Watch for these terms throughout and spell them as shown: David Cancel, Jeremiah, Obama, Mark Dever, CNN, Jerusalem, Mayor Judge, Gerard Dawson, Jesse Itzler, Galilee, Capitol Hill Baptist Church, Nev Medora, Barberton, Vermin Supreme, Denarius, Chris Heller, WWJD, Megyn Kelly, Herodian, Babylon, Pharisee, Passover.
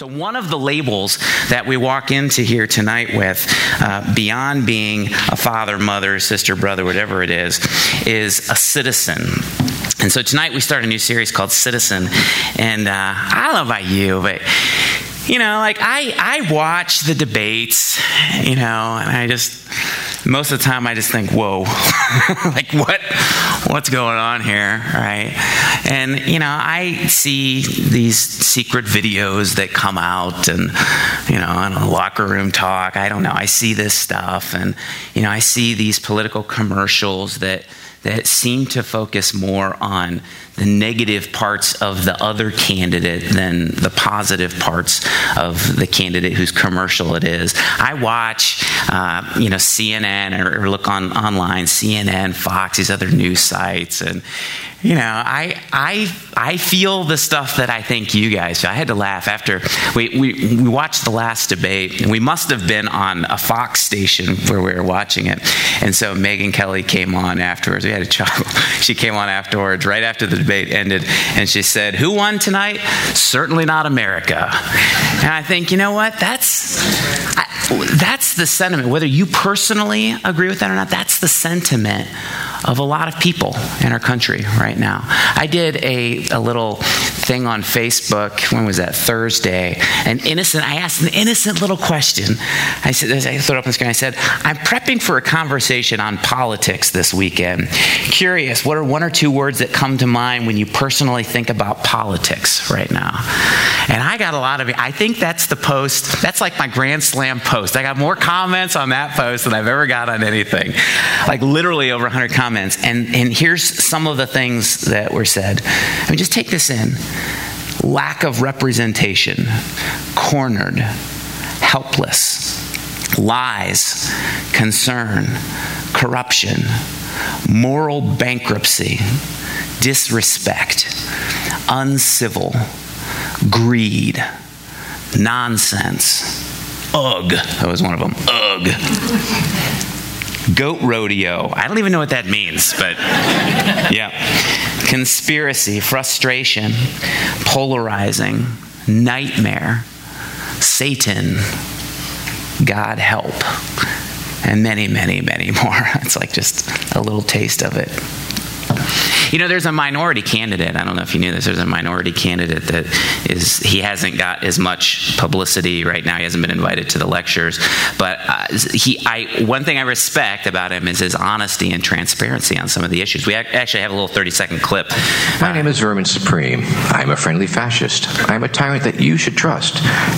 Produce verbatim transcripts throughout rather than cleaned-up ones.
So one of the labels that we walk into here tonight with, uh, beyond being a father, mother, sister, brother, whatever it is, is a citizen. And so tonight we start a new series called Citizen. And uh, I don't know about you, but... You know, like I, I watch the debates, you know, and I just, most of the time I just think, whoa, like what, what's going on here, right? And, you know, I see these secret videos that come out and, you know, I don't know, locker room talk, I don't know, I see this stuff and, you know, I see these political commercials that, that seem to focus more on the negative parts of the other candidate than the positive parts of the candidate whose commercial it is. I watch, uh, you know, C N N or, or look on online, C N N, Fox, these other news sites, and you know, I I I feel the stuff that I think you guys. I had to laugh after we, we we watched the last debate, and we must have been on a Fox station where we were watching it, and so Megyn Kelly came on afterwards. We had a chuckle. She came on afterwards, right after the debate ended, and she said, "Who won tonight? Certainly not America." And I think, you know what? That's I, that's the sentiment. Whether you personally agree with that or not, that's the sentiment of a lot of people in our country right now. I did a, a little thing on Facebook, when was that, Thursday, an innocent, I asked an innocent little question. I said, I threw it up on the screen, I said, I'm prepping for a conversation on politics this weekend. Curious, what are one or two words that come to mind when you personally think about politics right now? And I got a lot of, I think that's the post, that's like my Grand Slam post. I got more comments on that post than I've ever got on anything. Like literally over one hundred comments. And, and here's some of the things that were said. I mean, just take this in. Lack of representation, cornered, helpless, lies, concern, corruption, moral bankruptcy, disrespect, uncivil, greed, nonsense, ugh, that was one of them, ugh. Goat rodeo. I don't even know what that means, but yeah. Conspiracy, frustration, polarizing, nightmare, Satan, God help, and many, many, many more. It's like just a little taste of it. You know, there's a minority candidate. I don't know if you knew this. There's a minority candidate that is, he hasn't got as much publicity right now. He hasn't been invited to the lectures. But uh, he, I, one thing I respect about him is his honesty and transparency on some of the issues. We ac- actually have a little thirty-second clip. My uh, name is Vermin Supreme. I'm a friendly fascist. I'm a tyrant that you should trust.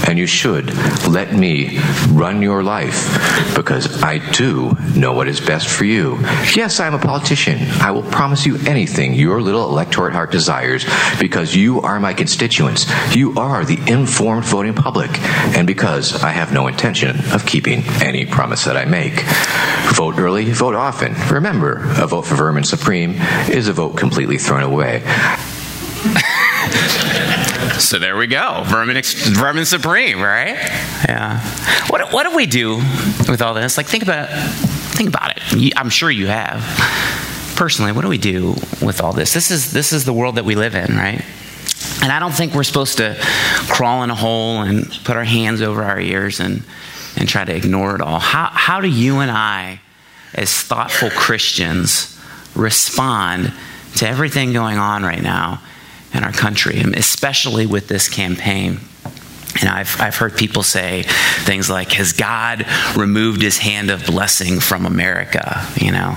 And you should let me run your life because I, too, know what is best for you. Yes, I'm a politician. I will promise you anything your little electorate heart desires because you are my constituents. You are the informed voting public, and because I have no intention of keeping any promise that I make. Vote early, vote often. Remember, a vote for Vermin Supreme is a vote completely thrown away. So there we go, Vermin, Vermin Supreme, right? Yeah. What what do we do with all this? Like, think about think about it. I'm sure you have. Personally, what do we do with all this? This is this is the world that we live in, right? And I don't think we're supposed to crawl in a hole and put our hands over our ears and, and try to ignore it all. How how do you and I, as thoughtful Christians, respond to everything going on right now in our country, especially with this campaign? And I've I've heard people say things like, has God removed his hand of blessing from America? You know,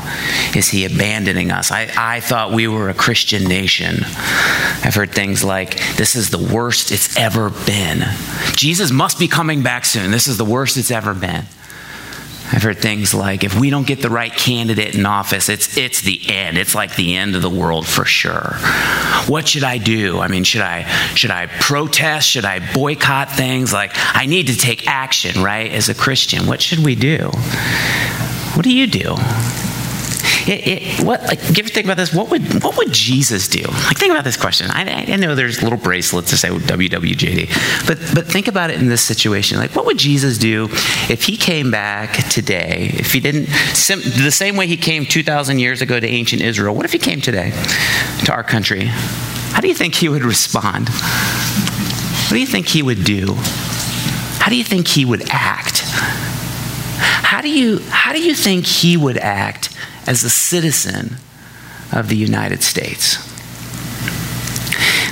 is he abandoning us? I, I thought we were a Christian nation. I've heard things like, this is the worst it's ever been. Jesus must be coming back soon. This is the worst it's ever been. I've heard things like, if we don't get the right candidate in office, it's it's the end. It's like the end of the world for sure. What should I do? I mean, should I should I protest? Should I boycott things? Like, I need to take action, right? As a Christian, what should we do? What do you do? It, it, what, like, give a think about this. What would what would Jesus do? Like, think about this question. I, I know there's little bracelets that say W W J D, but but think about it in this situation. Like, what would Jesus do if he came back today? If he didn't, sim, the same way he came two thousand years ago to ancient Israel. What if he came today to our country? How do you think he would respond? What do you think he would do? How do you think he would act? How do you, how do you think he would act as a citizen of the United States?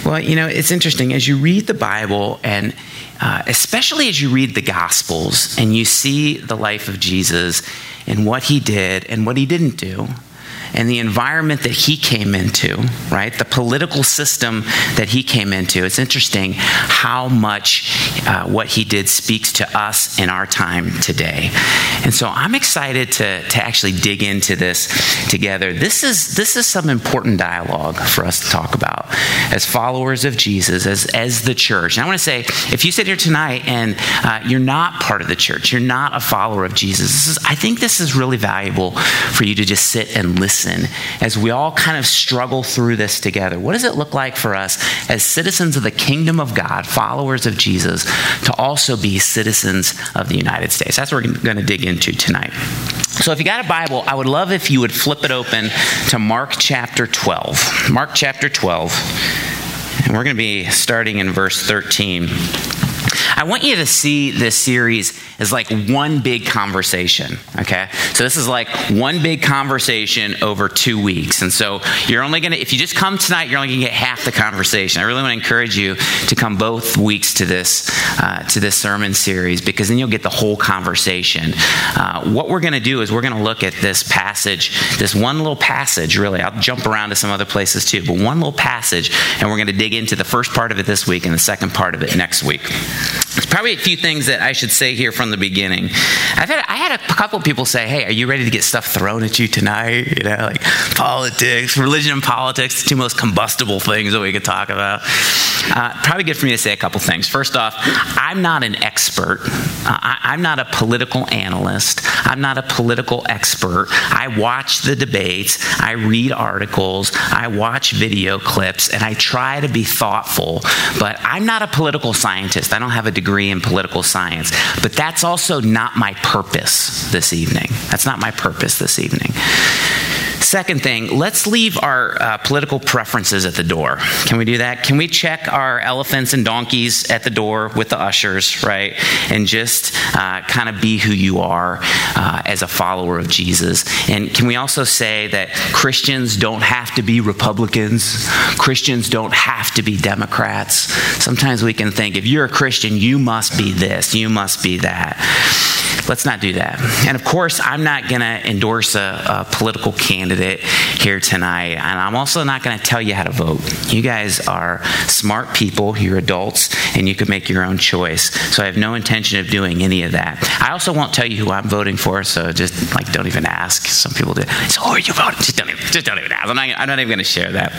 Well, you know, it's interesting. As you read the Bible, and uh, especially as you read the Gospels, and you see the life of Jesus and what he did and what he didn't do, and the environment that he came into, right? The political system that he came into. It's interesting how much uh, what he did speaks to us in our time today. And so I'm excited to, to actually dig into this together. This is this is some important dialogue for us to talk about as followers of Jesus, as, as the church. And I want to say, if you sit here tonight and uh, you're not part of the church, you're not a follower of Jesus, this is, I think this is really valuable for you to just sit and listen as we all kind of struggle through this together. What does it look like for us as citizens of the kingdom of God, followers of Jesus, to also be citizens of the United States? That's what we're going to dig into tonight. So if you got a Bible, I would love if you would flip it open to Mark chapter twelve. Mark chapter twelve, and we're going to be starting in verse thirteen. I want you to see this series as like one big conversation, okay? So this is like one big conversation over two weeks. And so you're only going to, if you just come tonight, you're only going to get half the conversation. I really want to encourage you to come both weeks to this uh, to this sermon series, because then you'll get the whole conversation. Uh, what we're going to do is we're going to look at this passage, this one little passage, really. I'll jump around to some other places too, but one little passage, and we're going to dig into the first part of it this week and the second part of it next week. There's probably a few things that I should say here from the beginning. I've had, I had a couple people say, hey, are you ready to get stuff thrown at you tonight? You know, like politics, religion and politics, the two most combustible things that we could talk about. Uh, probably good for me to say a couple things. First off, I'm not an expert. Uh, I, I'm not a political analyst. I'm not a political expert. I watch the debates. I read articles. I watch video clips, and I try to be thoughtful. But I'm not a political scientist. I don't have a degree. degree in political science, but that's also not my purpose this evening. That's not my purpose this evening. Second thing, let's leave our uh, political preferences at the door. Can we do that? Can we check our elephants and donkeys at the door with the ushers, right? And just uh, kind of be who you are uh, as a follower of Jesus. And can we also say that Christians don't have to be Republicans? Christians don't have to be Democrats. Sometimes we can think, if you're a Christian, you must be this, you must be that. Let's not do that. And of course, I'm not going to endorse a, a political candidate here tonight. And I'm also not going to tell you how to vote. You guys are smart people. You're adults, and you can make your own choice. So I have no intention of doing any of that. I also won't tell you who I'm voting for. So just like, don't even ask. Some people do. So who are you voting? Just don't even, just don't even ask. I'm not, I'm not even going to share that.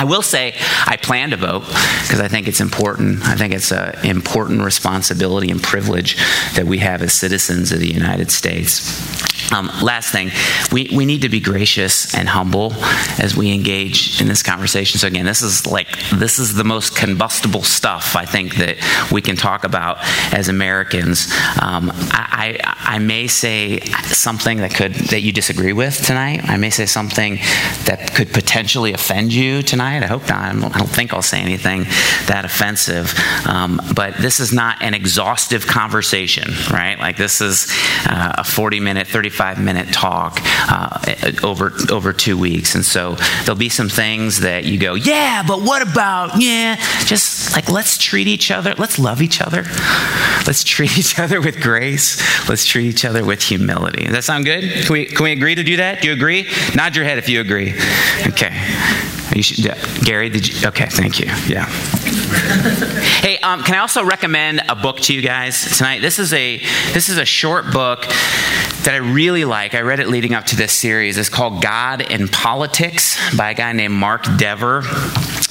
I will say I plan to vote because I think it's important. I think it's an important responsibility and privilege that we have as citizens of the United States. Um, last thing, we, we need to be gracious and humble as we engage in this conversation. So again, this is like, this is the most combustible stuff I think that we can talk about as Americans. Um, I, I, I may say something that could, that you disagree with tonight. I may say something that could potentially offend you tonight. I hope not. I don't, I don't think I'll say anything that offensive. Um, but this is not an exhaustive conversation, right? Like this is uh, a forty minute, thirty-five minute talk uh, over over two weeks. And so there'll be some things that you go, yeah, but what about, yeah, just like let's treat each other, let's love each other. Let's treat each other with grace. Let's treat each other with humility. Does that sound good? Can we, can we agree to do that? Do you agree? Nod your head if you agree. Okay. You should, yeah. Gary, did you? Okay, thank you. Yeah. Hey, um, can I also recommend a book to you guys tonight? This is a this is a short book that I really like. I read it leading up to this series. It's called God and Politics by a guy named Mark Dever.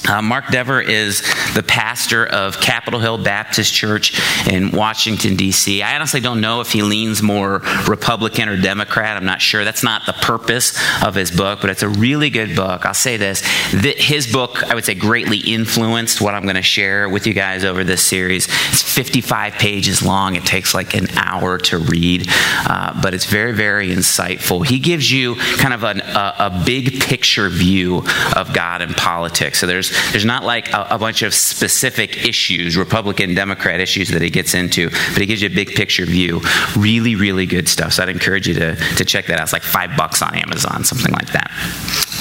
Uh, Mark Dever is the pastor of Capitol Hill Baptist Church in Washington, D C I honestly don't know if he leans more Republican or Democrat. I'm not sure. That's not the purpose of his book, but it's a really good book. I'll say this. Th- his book, I would say, greatly influenced what I'm going to share with you guys over this series. It's fifty-five pages long. It takes like an hour to read, uh, but it's very, very insightful. He gives you kind of an, a, a big picture view of God and politics. So there's There's not like a, a bunch of specific issues, Republican, Democrat issues that he gets into, but he gives you a big picture view. Really, really good stuff. So I'd encourage you to, to check that out. It's like five bucks on Amazon, something like that.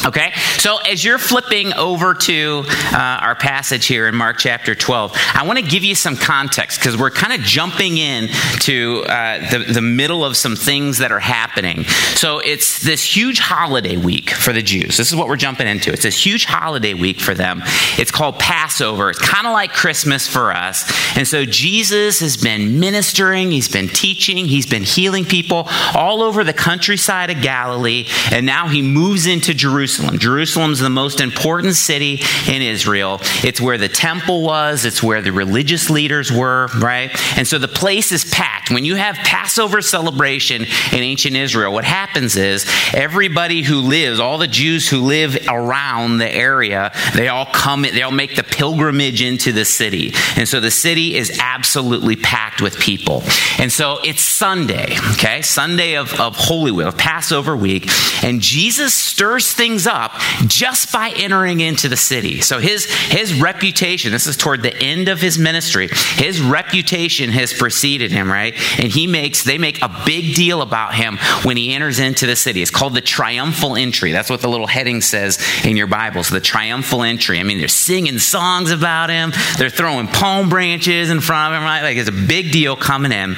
Okay, so as you're flipping over to uh, our passage here in Mark chapter twelve, I want to give you some context because we're kind of jumping in to uh, the, the middle of some things that are happening. So it's this huge holiday week for the Jews. This is what we're jumping into. It's this huge holiday week for them. It's called Passover. It's kind of like Christmas for us. And so Jesus has been ministering. He's been teaching. He's been healing people all over the countryside of Galilee. And now he moves into Jerusalem. Jerusalem. Jerusalem's the most important city in Israel. It's where the temple was. It's where the religious leaders were, right? And so the place is packed. When you have Passover celebration in ancient Israel, what happens is everybody who lives, all the Jews who live around the area, they all come, they all make the pilgrimage into the city. And so the city is absolutely packed with people. And so it's Sunday, okay? Sunday of, of Holy Week, of Passover week. And Jesus stirs things up just by entering into the city. So his his reputation, this is toward the end of his ministry, his reputation has preceded him, right? And he makes, they make a big deal about him when he enters into the city. It's called the triumphal entry. That's what the little heading says in your Bibles, the triumphal entry. I mean, they're singing songs about him. They're throwing palm branches in front of him, right? Like it's a big deal coming in.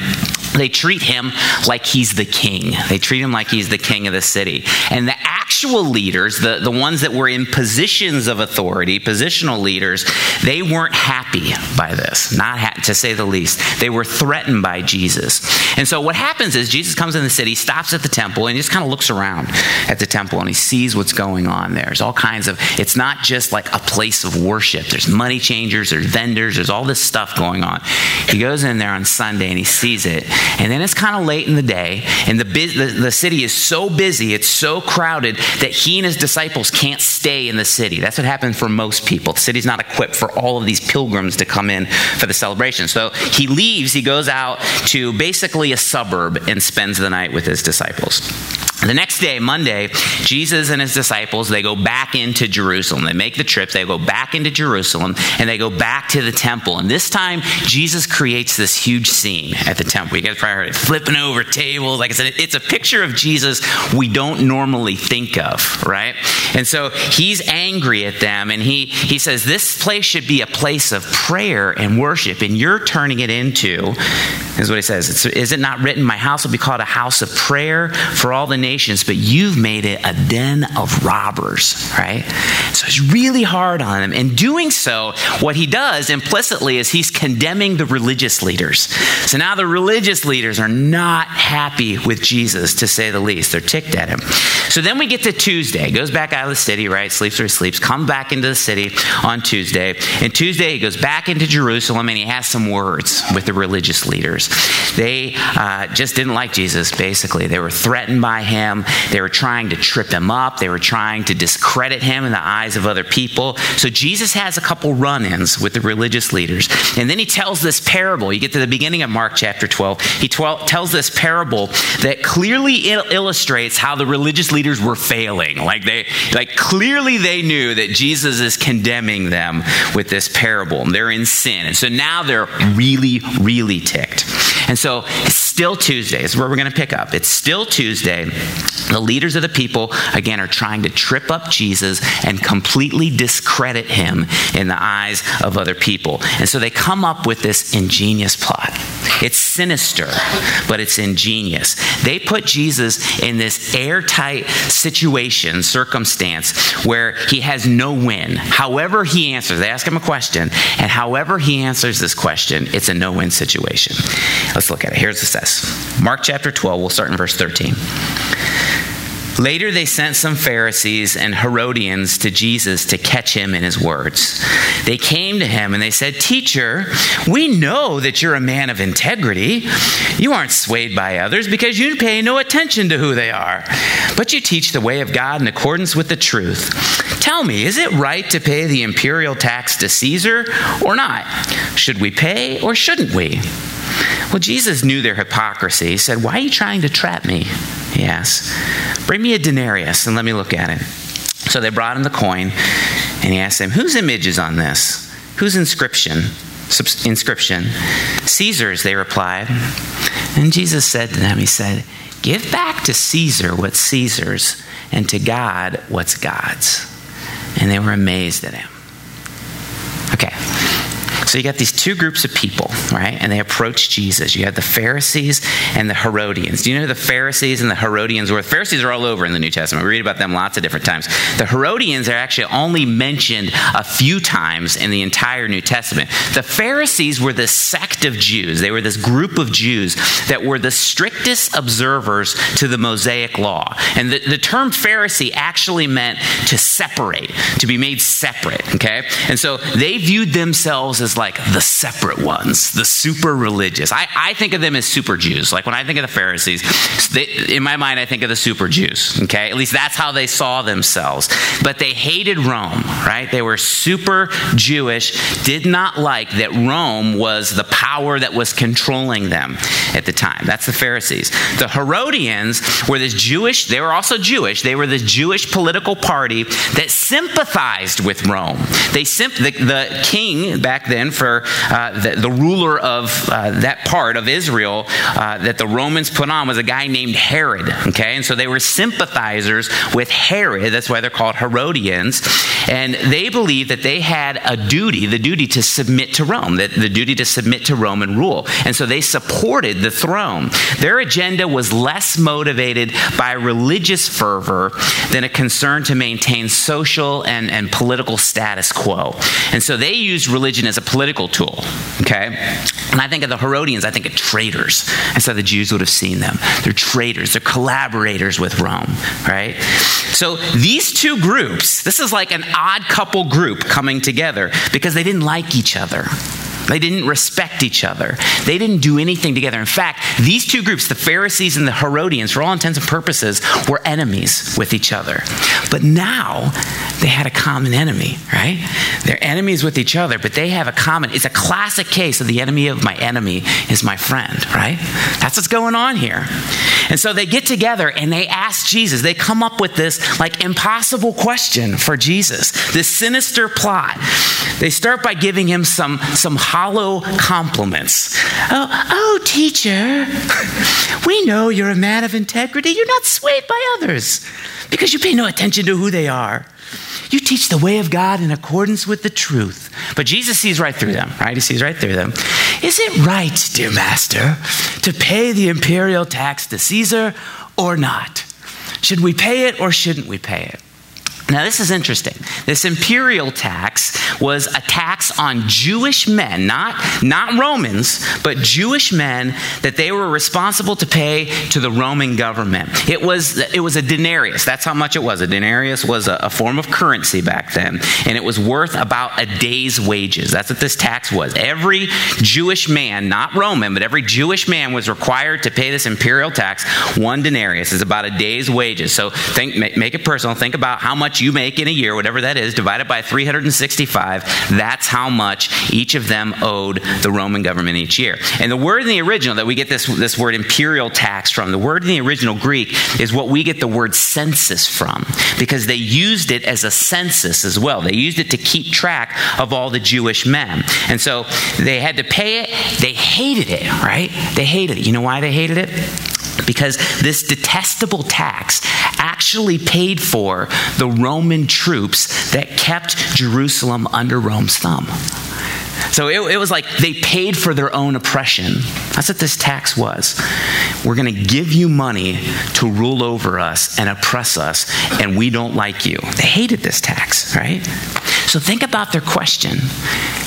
They treat him like he's the king. They treat him like he's the king of the city. And the actual leaders, the, the ones that were in positions of authority, positional leaders, they weren't happy by this, not ha- to say the least. They were threatened by Jesus. And so what happens is Jesus comes in the city, stops at the temple, and he just kind of looks around at the temple, and he sees what's going on there. There's all kinds of, it's not just like a place of worship. There's money changers, there's vendors, there's all this stuff going on. He goes in there on Sunday, and he sees it. And then it's kind of late in the day, and the, the the city is so busy, it's so crowded that he and his disciples can't stay in the city. That's what happened for most people. The city's not equipped for all of these pilgrims to come in for the celebration. So he leaves, he goes out to basically a suburb and spends the night with his disciples. The next day, Monday, Jesus and his disciples, they go back into Jerusalem. They make the trip, they go back into Jerusalem, and they go back to the temple. And this time, Jesus creates this huge scene at the temple. You guys probably heard it, flipping over tables. Like I said, it's a picture of Jesus we don't normally think of, right? And so he's angry at them, and he, he says, this place should be a place of prayer and worship, and you're turning it into, is what he says, it's, is it not written, my house will be called a house of prayer for all the nations? But you've made it a den of robbers, right? So it's really hard on him. And doing so, what he does implicitly is he's condemning the religious leaders. So now the religious leaders are not happy with Jesus, to say the least. They're ticked at him. So then we get to Tuesday. He goes back out of the city, right? Sleeps where he sleeps. Come back into the city on Tuesday. And Tuesday, he goes back into Jerusalem, and he has some words with the religious leaders. They uh, just didn't like Jesus, basically. They were threatened by him. Him. They were trying to trip him up. They were trying to discredit him in the eyes of other people. So Jesus has a couple run-ins with the religious leaders. And then he tells this parable. You get to the beginning of Mark chapter twelve. He twel- tells this parable that clearly il- illustrates how the religious leaders were failing. Like they, like clearly they knew that Jesus is condemning them with this parable. And they're in sin. And so now they're really, really ticked. And so it's still Tuesday. It's where we're going to pick up. It's still Tuesday. The leaders of the people, again, are trying to trip up Jesus and completely discredit him in the eyes of other people. And so they come up with this ingenious plot. It's sinister, but it's ingenious. They put Jesus in this airtight situation, circumstance, where he has no win. However he answers, they ask him a question, and however he answers this question, it's a no-win situation. Let's look at it. Here's the says. Mark chapter twelve, we'll start in verse thirteen. Later, they sent some Pharisees and Herodians to Jesus to catch him in his words. They came to him and they said, Teacher, we know that you're a man of integrity. You aren't swayed by others because you pay no attention to who they are. But you teach the way of God in accordance with the truth. Tell me, is it right to pay the imperial tax to Caesar or not? Should we pay or shouldn't we? Well, Jesus knew their hypocrisy. He said, Why are you trying to trap me? He asked. Bring me a denarius and let me look at it. So they brought him the coin. And he asked them, whose image is on this? Whose inscription? inscription? Caesar's, they replied. And Jesus said to them, he said, give back to Caesar what's Caesar's, and to God what's God's. And they were amazed at him. Okay. So you got these two groups of people, right? And they approach Jesus. You have the Pharisees and the Herodians. Do you know who the Pharisees and the Herodians were? The Pharisees are all over in the New Testament. We read about them lots of different times. The Herodians are actually only mentioned a few times in the entire New Testament. The Pharisees were this sect of Jews. They were this group of Jews that were the strictest observers to the Mosaic law. And the, the term Pharisee actually meant to separate, to be made separate, okay? And so they viewed themselves as like the separate ones, the super religious. I, I think of them as super Jews. Like when I think of the Pharisees, they, in my mind, I think of the super Jews, okay? At least that's how they saw themselves. But they hated Rome, right? They were super Jewish, did not like that Rome was the power that was controlling them at the time. That's the Pharisees. The Herodians were this Jewish, they were also Jewish. They were the Jewish political party that sympathized with Rome. They simp- the, the king back then, for uh, the, the ruler of uh, that part of Israel uh, that the Romans put on was a guy named Herod, okay? And so they were sympathizers with Herod. That's why they're called Herodians. And they believed that they had a duty, the duty to submit to Rome, the, the duty to submit to Roman rule. And so they supported the throne. Their agenda was less motivated by religious fervor than a concern to maintain social and, and political status quo. And so they used religion as a political tool, okay? And I think of the Herodians, I think of traitors. And so the Jews would have seen them. They're traitors. They're collaborators with Rome, right? So these two groups, this is like an odd couple group coming together because they didn't like each other. They didn't respect each other. They didn't do anything together. In fact, these two groups, the Pharisees and the Herodians, for all intents and purposes, were enemies with each other. But now they had a common enemy, right? They're enemies with each other, but they have a common, it's a classic case of the enemy of my enemy is my friend, right? That's what's going on here. And so they get together and they ask Jesus, they come up with this like impossible question for Jesus, this sinister plot. They start by giving him some, some hollow compliments. Oh, oh, teacher, we know you're a man of integrity. You're not swayed by others because you pay no attention to who they are. You teach the way of God in accordance with the truth. But Jesus sees right through them, right? He sees right through them. Is it right, dear master, to pay the imperial tax to Caesar or not? Should we pay it or shouldn't we pay it? Now, this is interesting. This imperial tax was a tax on Jewish men, not, not Romans, but Jewish men that they were responsible to pay to the Roman government. It was, it was a denarius. That's how much it was. A denarius was a, a form of currency back then, and it was worth about a day's wages. That's what this tax was. Every Jewish man, not Roman, but every Jewish man was required to pay this imperial tax. One denarius is about a day's wages. So think, make, make it personal. Think about how much you make in a year, whatever that is, divided by three hundred sixty-five, that's how much each of them owed the Roman government each year. And the word in the original that we get this, this word imperial tax from, the word in the original Greek is what we get the word census from, because they used it as a census as well. They used it to keep track of all the Jewish men. And so they had to pay it. They hated it, right? They hated it. You know why they hated it? Because this detestable tax actually paid for the Roman troops that kept Jerusalem under Rome's thumb. So it, it was like they paid for their own oppression. That's what this tax was. We're going to give you money to rule over us and oppress us, and we don't like you. They hated this tax, right? So think about their question.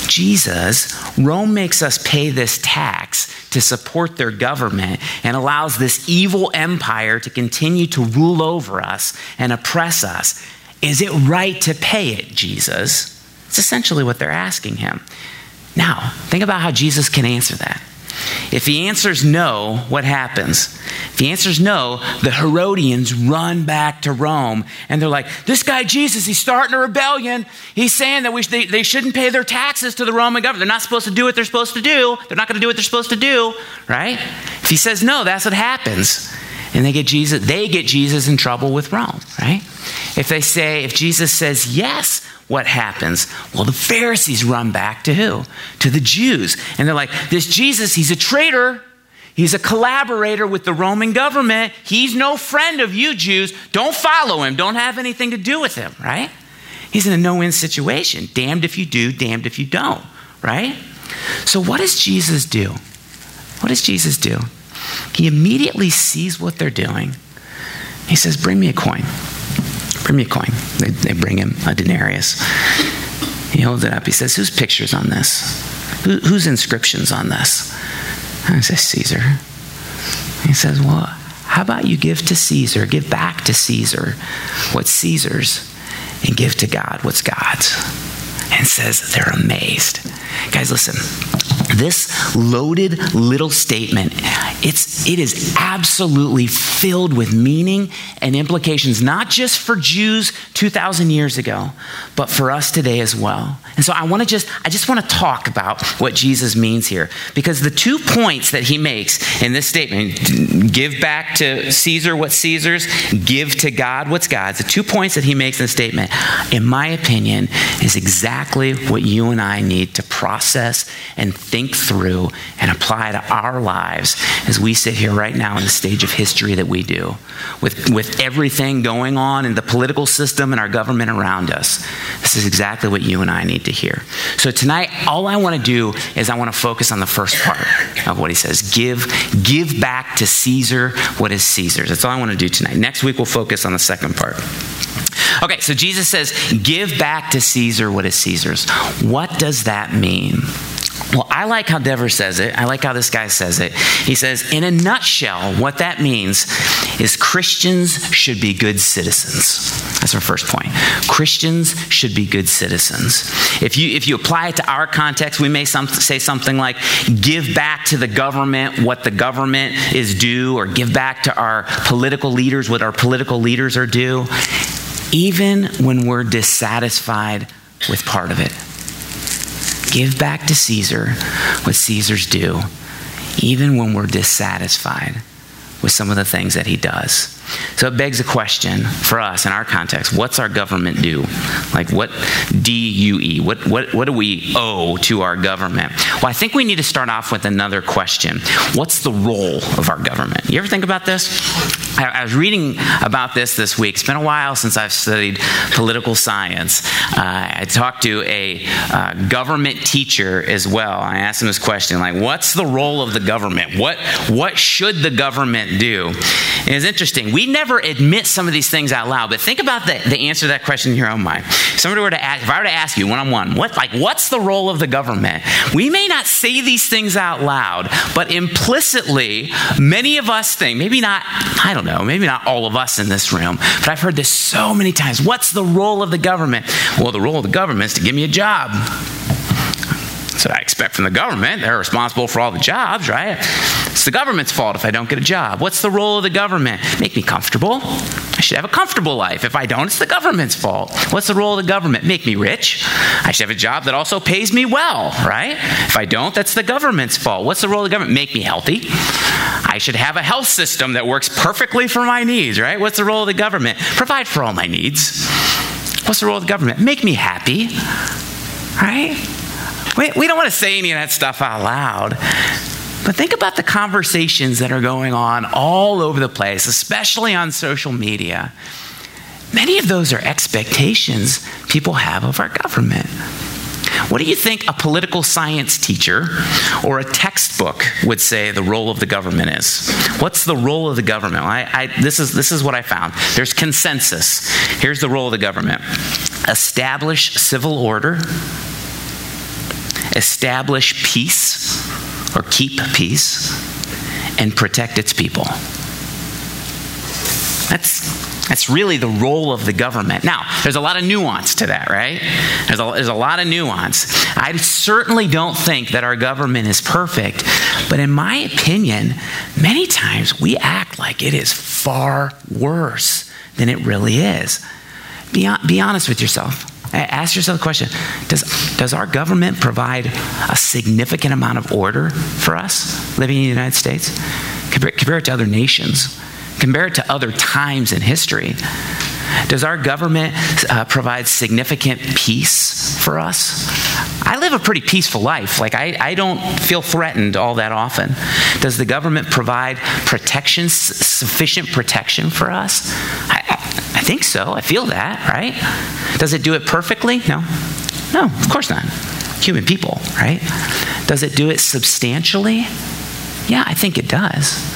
Jesus, Rome makes us pay this tax to support their government and allows this evil empire to continue to rule over us and oppress us. Is it right to pay it, Jesus? It's essentially what they're asking him. Now, think about how Jesus can answer that. If he answers no, what happens? If he answers no, the Herodians run back to Rome, and they're like, this guy Jesus, he's starting a rebellion. He's saying that we sh- they, they shouldn't pay their taxes to the Roman government. They're not supposed to do what they're supposed to do. They're not going to do what they're supposed to do, right? If he says no, that's what happens. And they get Jesus, they get Jesus in trouble with Rome, right? If they say, if Jesus says yes, what happens? Well, the Pharisees run back to who? To the Jews. And they're like, this Jesus, he's a traitor. He's a collaborator with the Roman government. He's no friend of you Jews. Don't follow him. Don't have anything to do with him, right? He's in a no-win situation. Damned if you do, damned if you don't, right? So what does Jesus do? What does Jesus do? He immediately sees what they're doing. He says, bring me a coin. Bring me a coin. They, they bring him a denarius. He holds it up. He says, whose picture's on this? Who, whose inscription's on this? And I says, Caesar. He says, well, how about you give to Caesar, give back to Caesar what's Caesar's and give to God what's God's. And says they're amazed. Guys, listen. This loaded little statement, it's, it is absolutely filled with meaning and implications, not just for Jews two thousand years ago, but for us today as well. And so I want to just, I just want to talk about what Jesus means here, because the two points that he makes in this statement, give back to Caesar what's Caesar's, give to God what's God's, the two points that he makes in the statement, in my opinion, is exactly what you and I need to process and think through and apply to our lives as we sit here right now in the stage of history that we do, with, with everything going on in the political system and our government around us. This is exactly what you and I need to hear. So tonight, all I want to do is I want to focus on the first part of what he says. Give, give back to Caesar what is Caesar's. That's all I want to do tonight. Next week, we'll focus on the second part. Okay, so Jesus says, give back to Caesar what is Caesar's. What does that mean? Well, I like how Dever says it. I like how this guy says it. He says, in a nutshell, what that means is Christians should be good citizens. That's our first point. Christians should be good citizens. If you if you apply it to our context, we may some, say something like, give back to the government what the government is due, or give back to our political leaders what our political leaders are due, even when we're dissatisfied with part of it. Give back to Caesar what Caesar's due, even when we're dissatisfied with some of the things that he does. So it begs a question for us in our context. What's our government due? Like what D U E? What, what, what do we owe to our government? Well, I think we need to start off with another question. What's the role of our government? You ever think about this? I was reading about this this week. It's been a while since I've studied political science. Uh, I talked to a uh, government teacher as well. I asked him this question, like, what's the role of the government? What what should the government do? And it's interesting. We never admit some of these things out loud, but think about the, the answer to that question in your own mind. If somebody were to ask, if I were to ask you one-on-one, what like what's the role of the government? We may not say these things out loud, but implicitly, many of us think, maybe not, I don't know, maybe not all of us in this room, but I've heard this so many times. What's the role of the government? Well, the role of the government is to give me a job. That's what I expect from the government. They're responsible for all the jobs, right? It's the government's fault if I don't get a job. What's the role of the government? Make me comfortable. I should have a comfortable life. If I don't, it's the government's fault. What's the role of the government? Make me rich. I should have a job that also pays me well, right? If I don't, that's the government's fault. What's the role of the government? Make me healthy. I should have a health system that works perfectly for my needs, right? What's the role of the government? Provide for all my needs. What's the role of the government? Make me happy, right? We, we don't want to say any of that stuff out loud. But think about the conversations that are going on all over the place, especially on social media. Many of those are expectations people have of our government. What do you think a political science teacher or a textbook would say the role of the government is? What's the role of the government? I, I, this is, this is what I found. There's consensus. Here's the role of the government. Establish civil order. Establish peace or keep peace, and protect its people. That's that's really the role of the government. Now, there's a lot of nuance to that, right? There's a, there's a lot of nuance. I certainly don't think that our government is perfect, but in my opinion, many times we act like it is far worse than it really is. Be, be honest with yourself. Ask yourself the question, does does our government provide a significant amount of order for us living in the United States? Compare, compare it to other nations. Compare it to other times in history. Does our government uh, provide significant peace for us? I live a pretty peaceful life. Like, I, I don't feel threatened all that often. Does the government provide protection, sufficient protection for us? I, I think so. I feel that, right? Does it do it perfectly? No. No, of course not. Human people, right? Does it do it substantially? Yeah, I think it does.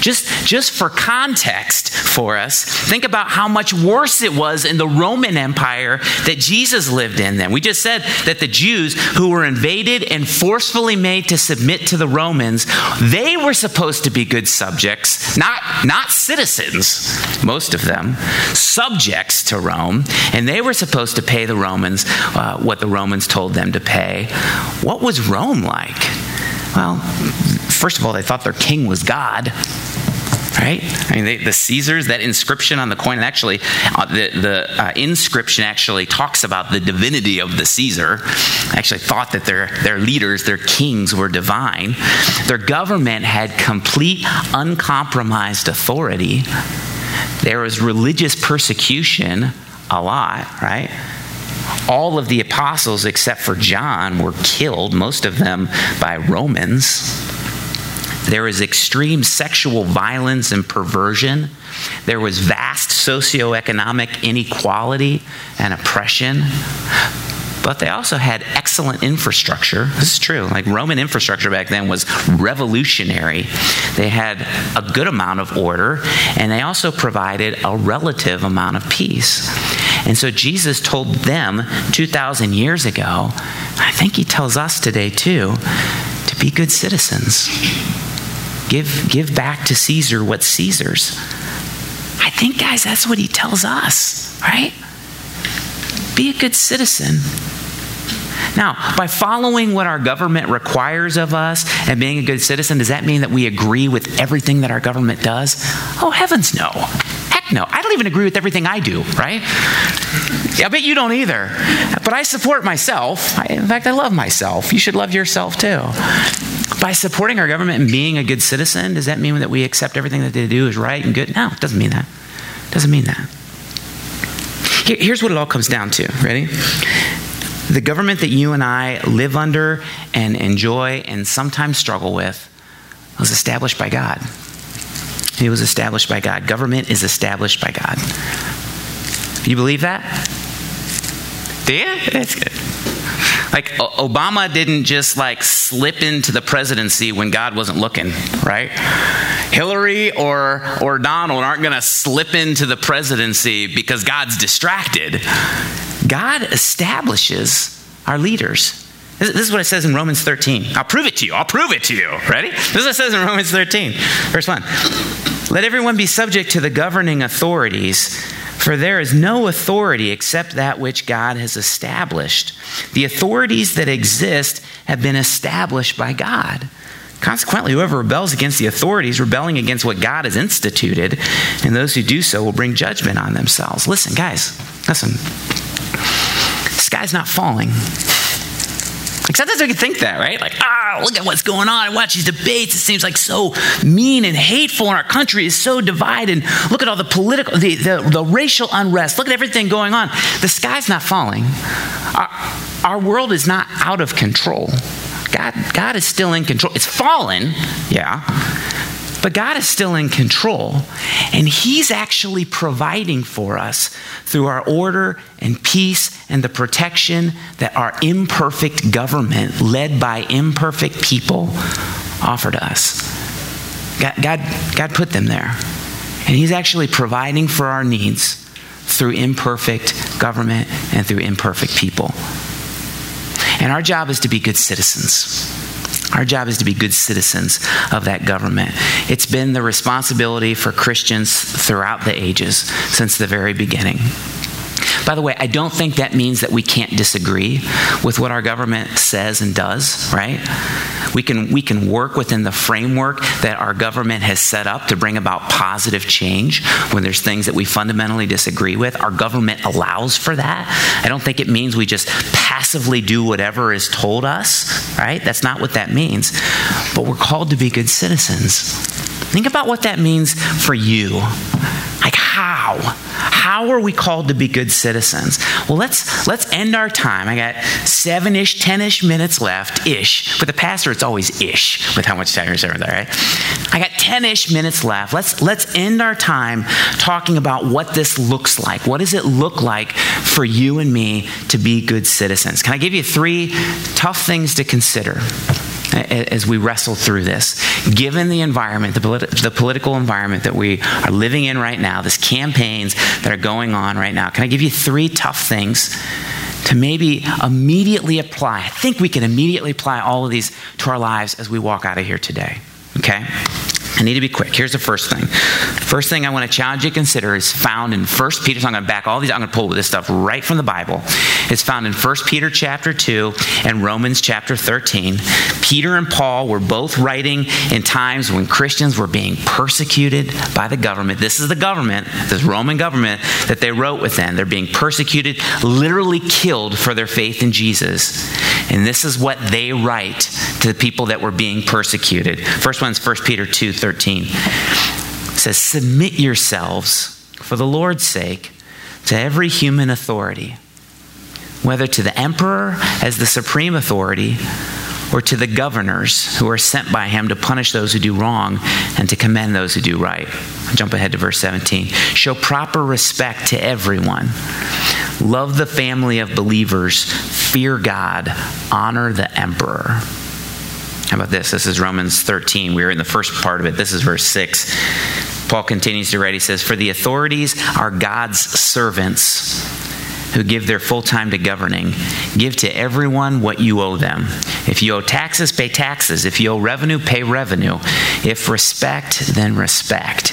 Just, just for context for us, think about how much worse it was in the Roman Empire that Jesus lived in then. We just said that the Jews who were invaded and forcefully made to submit to the Romans, they were supposed to be good subjects, not, not citizens, most of them, subjects to Rome, and they were supposed to pay the Romans uh, what the Romans told them to pay. What was Rome like? Well, first of all, they thought their king was God, right? I mean, they, the Caesars, that inscription on the coin, and actually uh, the, the uh, inscription actually talks about the divinity of the Caesar. Actually thought that their, their leaders, their kings were divine. Their government had complete, uncompromised authority. There was religious persecution a lot, right? All of the apostles, except for John, were killed, most of them by Romans. There was extreme sexual violence and perversion. There was vast socioeconomic inequality and oppression. But they also had excellent infrastructure. This is true. Like, Roman infrastructure back then was revolutionary. They had a good amount of order, and they also provided a relative amount of peace. And so Jesus told them two thousand years ago, I think he tells us today too, to be good citizens. Give, give back to Caesar what's Caesar's. I think, guys, that's what he tells us, right? Be a good citizen. Now, by following what our government requires of us and being a good citizen, does that mean that we agree with everything that our government does? Oh, heavens no. Heck no. I don't even agree with everything I do, right? Yeah, I bet you don't either. But I support myself. I, in fact, I love myself. You should love yourself too. By supporting our government and being a good citizen, does that mean that we accept everything that they do is right and good? No, it doesn't mean that. It doesn't mean that. Here, here's what it all comes down to. Ready? The government that you and I live under and enjoy and sometimes struggle with was established by God. It was established by God. Government is established by God. You believe that? Do you? That's good. Like, o- Obama didn't just, like, slip into the presidency when God wasn't looking, right? Hillary or, or Donald aren't going to slip into the presidency because God's distracted. God establishes our leaders. This is what it says in Romans thirteen. I'll prove it to you. I'll prove it to you. Ready? This is what it says in Romans thirteen, verse one. Let everyone be subject to the governing authorities, for there is no authority except that which God has established. The authorities that exist have been established by God. Consequently, whoever rebels against the authorities, rebelling against what God has instituted, and those who do so will bring judgment on themselves. Listen, guys, listen. Sky's not falling. Like, sometimes we can think that, right? Like, ah, look at what's going on. I watch these debates. It seems like so mean and hateful, and our country is so divided. Look at all the political, the, the, the racial unrest. Look at everything going on. The sky's not falling. Our, our world is not out of control. God, God is still in control. It's fallen, yeah, but God is still in control, and he's actually providing for us through our order and peace and the protection that our imperfect government, led by imperfect people, offered us. God, God, God put them there, and he's actually providing for our needs through imperfect government and through imperfect people. And our job is to be good citizens. Our job is to be good citizens of that government. It's been the responsibility for Christians throughout the ages, since the very beginning. By the way, I don't think that means that we can't disagree with what our government says and does, right? We can we can work within the framework that our government has set up to bring about positive change when there's things that we fundamentally disagree with. Our government allows for that. I don't think it means we just passively do whatever is told us, right? That's not what that means. But we're called to be good citizens. Think about what that means for you. Like how? How are we called to be good citizens? Well, let's let's end our time. I got seven-ish, ten-ish minutes left, ish. With the pastor, it's always ish with how much time you're serving there, right? I got ten-ish minutes left. Let's let's end our time talking about what this looks like. What does it look like for you and me to be good citizens? Can I give you three tough things to consider as we wrestle through this? Given the environment, the, politi- the political environment that we are living in right now, these campaigns that are going on right now, can I give you three tough things to maybe immediately apply? I think we can immediately apply all of these to our lives as we walk out of here today, okay? I need to be quick. Here's the first thing. First thing I want to challenge you to consider is found in First Peter. So I'm going to back all these. I'm going to pull this stuff right from the Bible. It's found in First Peter chapter two and Romans chapter thirteen. Peter and Paul were both writing in times when Christians were being persecuted by the government. This is the government, this Roman government that they wrote within. They're being persecuted, literally killed for their faith in Jesus. And this is what they write to the people that were being persecuted. First one's First Peter two thirteen. It says, submit yourselves for the Lord's sake to every human authority, whether to the emperor as the supreme authority or to the governors who are sent by him to punish those who do wrong and to commend those who do right. I'll jump ahead to verse seventeen. Show proper respect to everyone. Love the family of believers. Fear God. Honor the emperor. How about this? This is Romans thirteen. We were in the first part of it. This is verse six. Paul continues to write. He says, for the authorities are God's servants who give their full time to governing. Give to everyone what you owe them. If you owe taxes, pay taxes. If you owe revenue, pay revenue. If respect, then respect.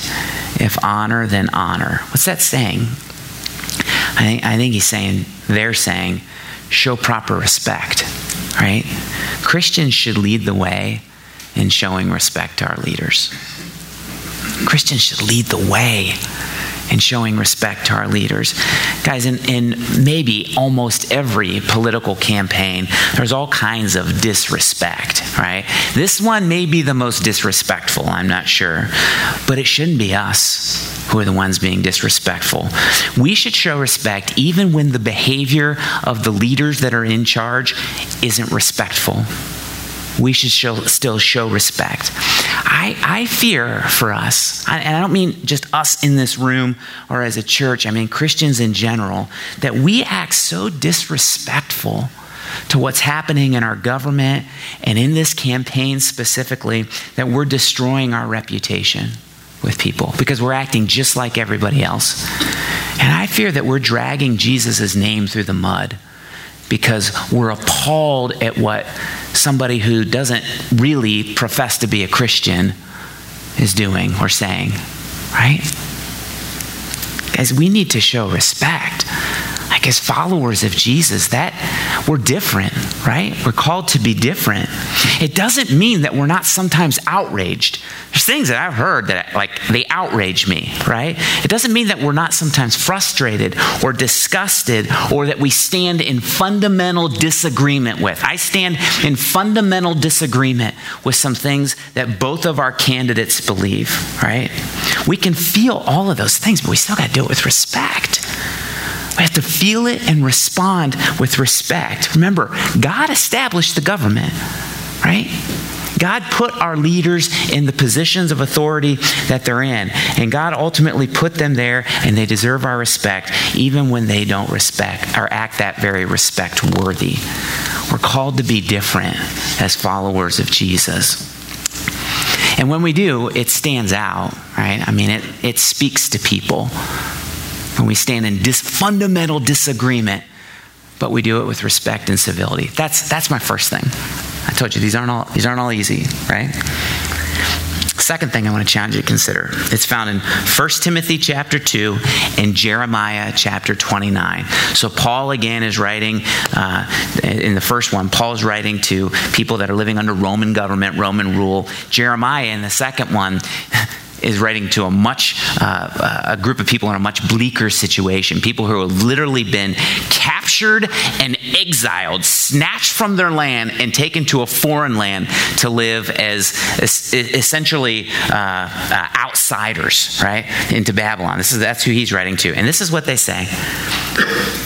If honor, then honor. What's that saying? I think, I think he's saying, they're saying, show proper respect, right? Christians should lead the way in showing respect to our leaders. Christians should lead the way in showing respect to our leaders. Guys, in, in maybe almost every political campaign, there's all kinds of disrespect, right? This one may be the most disrespectful, I'm not sure. But it shouldn't be us who are the ones being disrespectful. We should show respect even when the behavior of the leaders that are in charge isn't respectful. We should show, still show respect. I, I fear for us, I, and I don't mean just us in this room or as a church, I mean Christians in general, that we act so disrespectful to what's happening in our government and in this campaign specifically, that we're destroying our reputation with people because we're acting just like everybody else. And I fear that we're dragging Jesus' name through the mud because we're appalled at what somebody who doesn't really profess to be a Christian is doing or saying, right? As we need to show respect, like as followers of Jesus, that we're different, right? We're called to be different. It doesn't mean that we're not sometimes outraged. There's things that I've heard that like they outrage me, right? It doesn't mean that we're not sometimes frustrated or disgusted or that we stand in fundamental disagreement with. I stand in fundamental disagreement with some things that both of our candidates believe, right? We can feel all of those things, but we still got to do it with respect. We have to feel it and respond with respect. Remember, God established the government, right? God put our leaders in the positions of authority that they're in, and God ultimately put them there, and they deserve our respect, even when they don't respect or act that very respect-worthy. We're called to be different as followers of Jesus. And when we do, it stands out, right? I mean, it, it speaks to people. When we stand in dis- fundamental disagreement, but we do it with respect and civility. That's that's my first thing. I told you these aren't all these aren't all easy, right? Second thing I want to challenge you to consider. It's found in First Timothy chapter two and Jeremiah chapter twenty-nine. So Paul again is writing, uh, in the first one, Paul's writing to people that are living under Roman government, Roman rule. Jeremiah in the second one is writing to a much uh, a group of people in a much bleaker situation, people who have literally been captured and exiled, snatched from their land and taken to a foreign land to live as, as essentially uh, uh, out outsiders, right, into Babylon. This is that's who he's writing to. And this is what they say.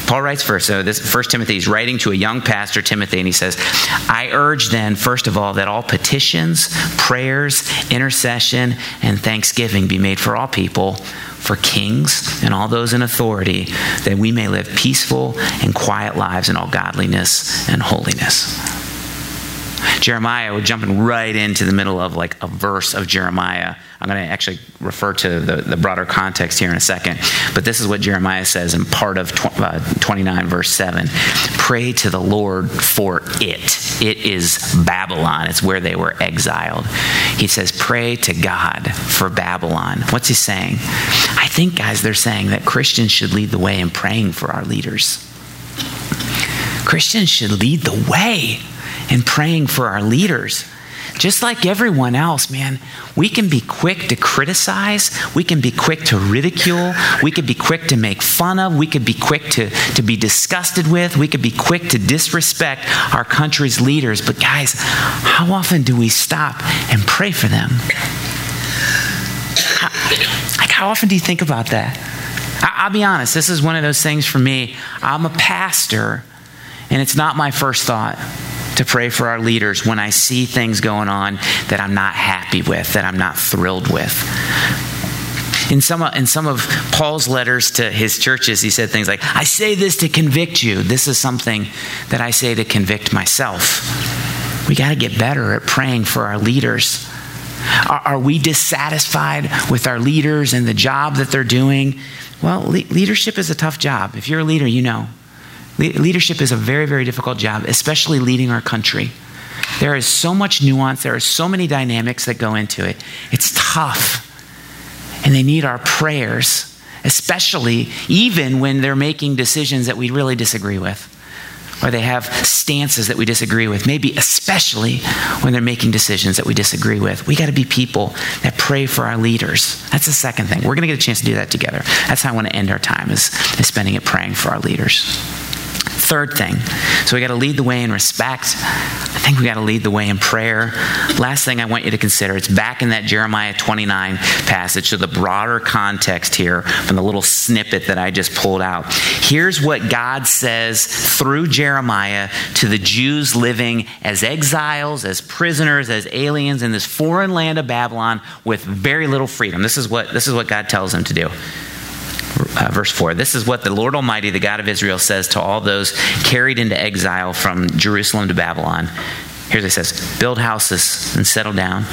Paul writes first. So this First Timothy, he's writing to a young pastor, Timothy, and he says, I urge then, first of all, that all petitions, prayers, intercession, and thanksgiving be made for all people, for kings and all those in authority, that we may live peaceful and quiet lives in all godliness and holiness. Jeremiah, we're jumping right into the middle of like a verse of Jeremiah. I'm going to actually refer to the, the broader context here in a second. But this is what Jeremiah says in part of twenty-nine, verse seven. Pray to the Lord for it. It is Babylon. It's where they were exiled. He says, pray to God for Babylon. What's he saying? I think, guys, they're saying that Christians should lead the way in praying for our leaders. Christians should lead the way in praying for our leaders. Just like everyone else, man, we can be quick to criticize. We can be quick to ridicule. We could be quick to make fun of. We could be quick to, to be disgusted with. We could be quick to disrespect our country's leaders. But guys, how often do we stop and pray for them? How, like how often do you think about that? I, I'll be honest, this is one of those things for me. I'm a pastor, and it's not my first thought to pray for our leaders when I see things going on that I'm not happy with, that I'm not thrilled with. In some, in some of Paul's letters to his churches, he said things like, I say this to convict you. This is something that I say to convict myself. We got to get better at praying for our leaders. Are, are we dissatisfied with our leaders and the job that they're doing? Well, le- leadership is a tough job. If you're a leader, you know. Leadership is a very, very difficult job, especially leading our country. There is so much nuance. There are so many dynamics that go into it. It's tough. And they need our prayers, especially even when they're making decisions that we really disagree with, or they have stances that we disagree with, maybe especially when they're making decisions that we disagree with. We got to be people that pray for our leaders. That's the second thing. We're going to get a chance to do that together. That's how I want to end our time, is, is spending it praying for our leaders. Third thing, so we got to lead the way in respect. I think we got to lead the way in prayer. Last thing I want you to consider, it's back in that Jeremiah twenty-nine passage, so the broader context here from the little snippet that I just pulled out. Here's what God says through Jeremiah to the Jews living as exiles, as prisoners, as aliens in this foreign land of Babylon with very little freedom. This is what, this is what God tells them to do. Uh, verse four, this is what the Lord Almighty, the God of Israel, says to all those carried into exile from Jerusalem to Babylon. Here's what he says, build houses and settle down,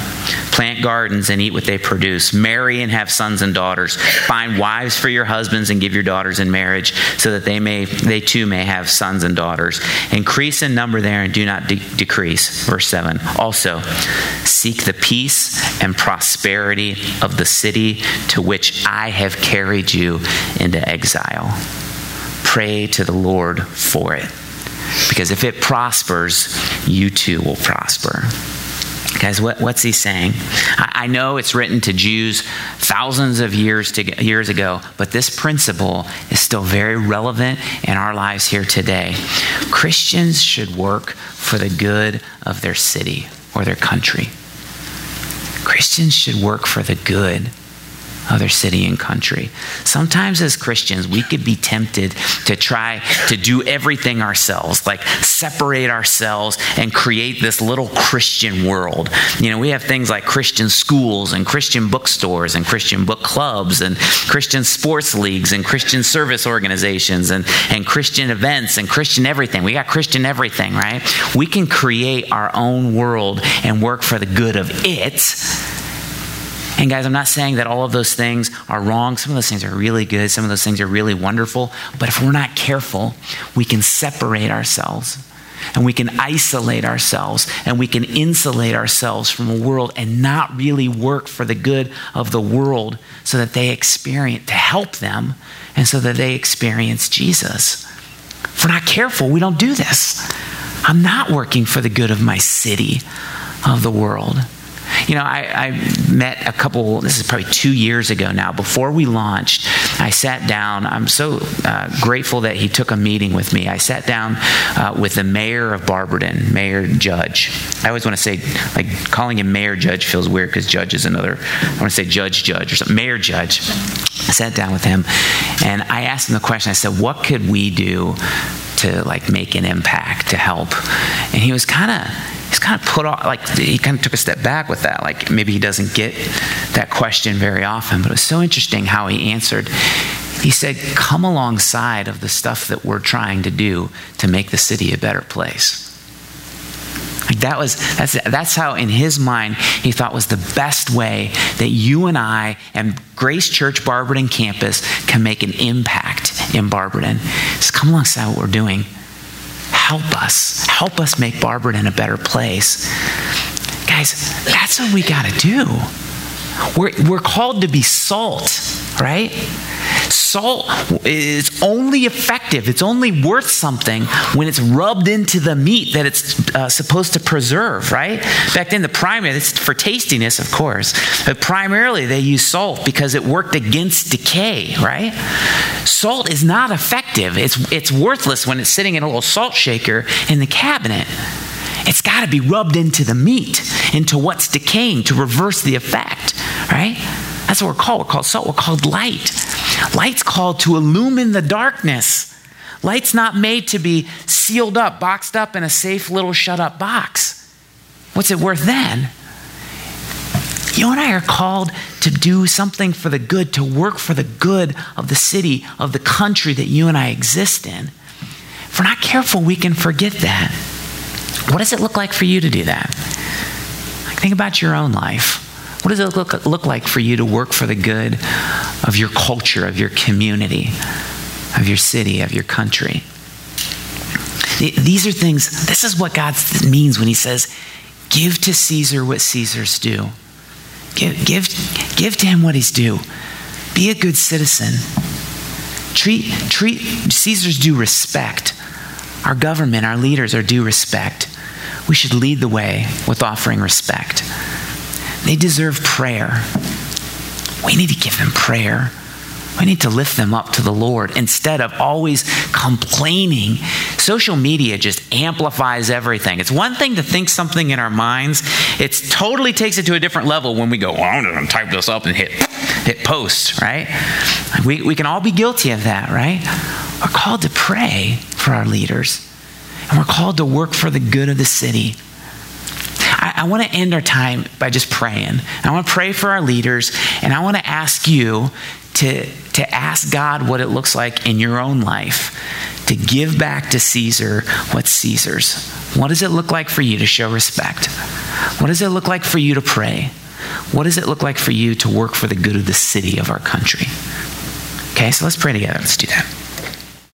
plant gardens and eat what they produce, marry and have sons and daughters, find wives for your husbands and give your daughters in marriage so that they may, they too may have sons and daughters. Increase in number there and do not de- decrease. Verse seven, also seek the peace and prosperity of the city to which I have carried you into exile. Pray to the Lord for it. Because if it prospers, you too will prosper. Guys, what, what's he saying? I, I know it's written to Jews thousands of years, to, years ago, but this principle is still very relevant in our lives here today. Christians should work for the good of their city or their country. Christians should work for the good other city and country. Sometimes as Christians, we could be tempted to try to do everything ourselves, like separate ourselves and create this little Christian world. You know, we have things like Christian schools and Christian bookstores and Christian book clubs and Christian sports leagues and Christian service organizations and, and Christian events and Christian everything. We got Christian everything, right? We can create our own world and work for the good of it. And guys, I'm not saying that all of those things are wrong. Some of those things are really good. Some of those things are really wonderful. But if we're not careful, we can separate ourselves and we can isolate ourselves and we can insulate ourselves from the world and not really work for the good of the world so that they experience, to help them and so that they experience Jesus. If we're not careful, we don't do this. I'm not working for the good of my city, of the world. You know, I, I met a couple, this is probably two years ago now, before we launched, I sat down, I'm so uh, grateful that he took a meeting with me. I sat down uh, with the mayor of Barberton, Mayor Judge. I always want to say, like, calling him Mayor Judge feels weird because Judge is another, I want to say Judge Judge or something, Mayor Judge. I sat down with him and I asked him the question, I said, what could we do to like make an impact, to help? And he was kind of, he's kind of put off, like he kind of took a step back with that. Like maybe he doesn't get that question very often, but it was so interesting how he answered. He said, come alongside of the stuff that we're trying to do to make the city a better place. Like that was, that's, that's how in his mind he thought was the best way that you and I and Grace Church Barberton campus can make an impact in Barberton. Just come alongside what we're doing. Help us. Help us make Barberton a better place. Guys, that's what we got to do. We're, we're called to be salt, right? Salt is only effective. It's only worth something when it's rubbed into the meat that it's uh, supposed to preserve, right? Back then, the primary, it's for tastiness, of course, but primarily they used salt because it worked against decay, right? Salt is not effective. It's, it's worthless when it's sitting in a little salt shaker in the cabinet. It's got to be rubbed into the meat, into what's decaying to reverse the effect, right? That's what we're called. We're called salt. We're called light. Light's called to illumine the darkness. Light's not made to be sealed up, boxed up in a safe little shut-up box. What's it worth then? You and I are called to do something for the good, to work for the good of the city, of the country that you and I exist in. If we're not careful, we can forget that. What does it look like for you to do that? Like, think about your own life. What does it look, look like for you to work for the good of your culture, of your community, of your city, of your country? These are things, this is what God means when he says, give to Caesar what Caesar's due. Give, give, give to him what he's due. Be a good citizen. Treat, treat Caesar's due respect. Our government, our leaders are due respect. We should lead the way with offering respect. They deserve prayer. We need to give them prayer. We need to lift them up to the Lord instead of always complaining. Social media just amplifies everything. It's one thing to think something in our minds. It totally takes it to a different level when we go, well, I'm going to type this up and hit, hit post, right? We, we can all be guilty of that, right? We're called to pray for our leaders. And we're called to work for the good of the city. I want to end our time by just praying. I want to pray for our leaders, and I want to ask you to, to ask God what it looks like in your own life to give back to Caesar what's Caesar's. What does it look like for you to show respect? What does it look like for you to pray? What does it look like for you to work for the good of the city of our country? Okay, so let's pray together. Let's do that.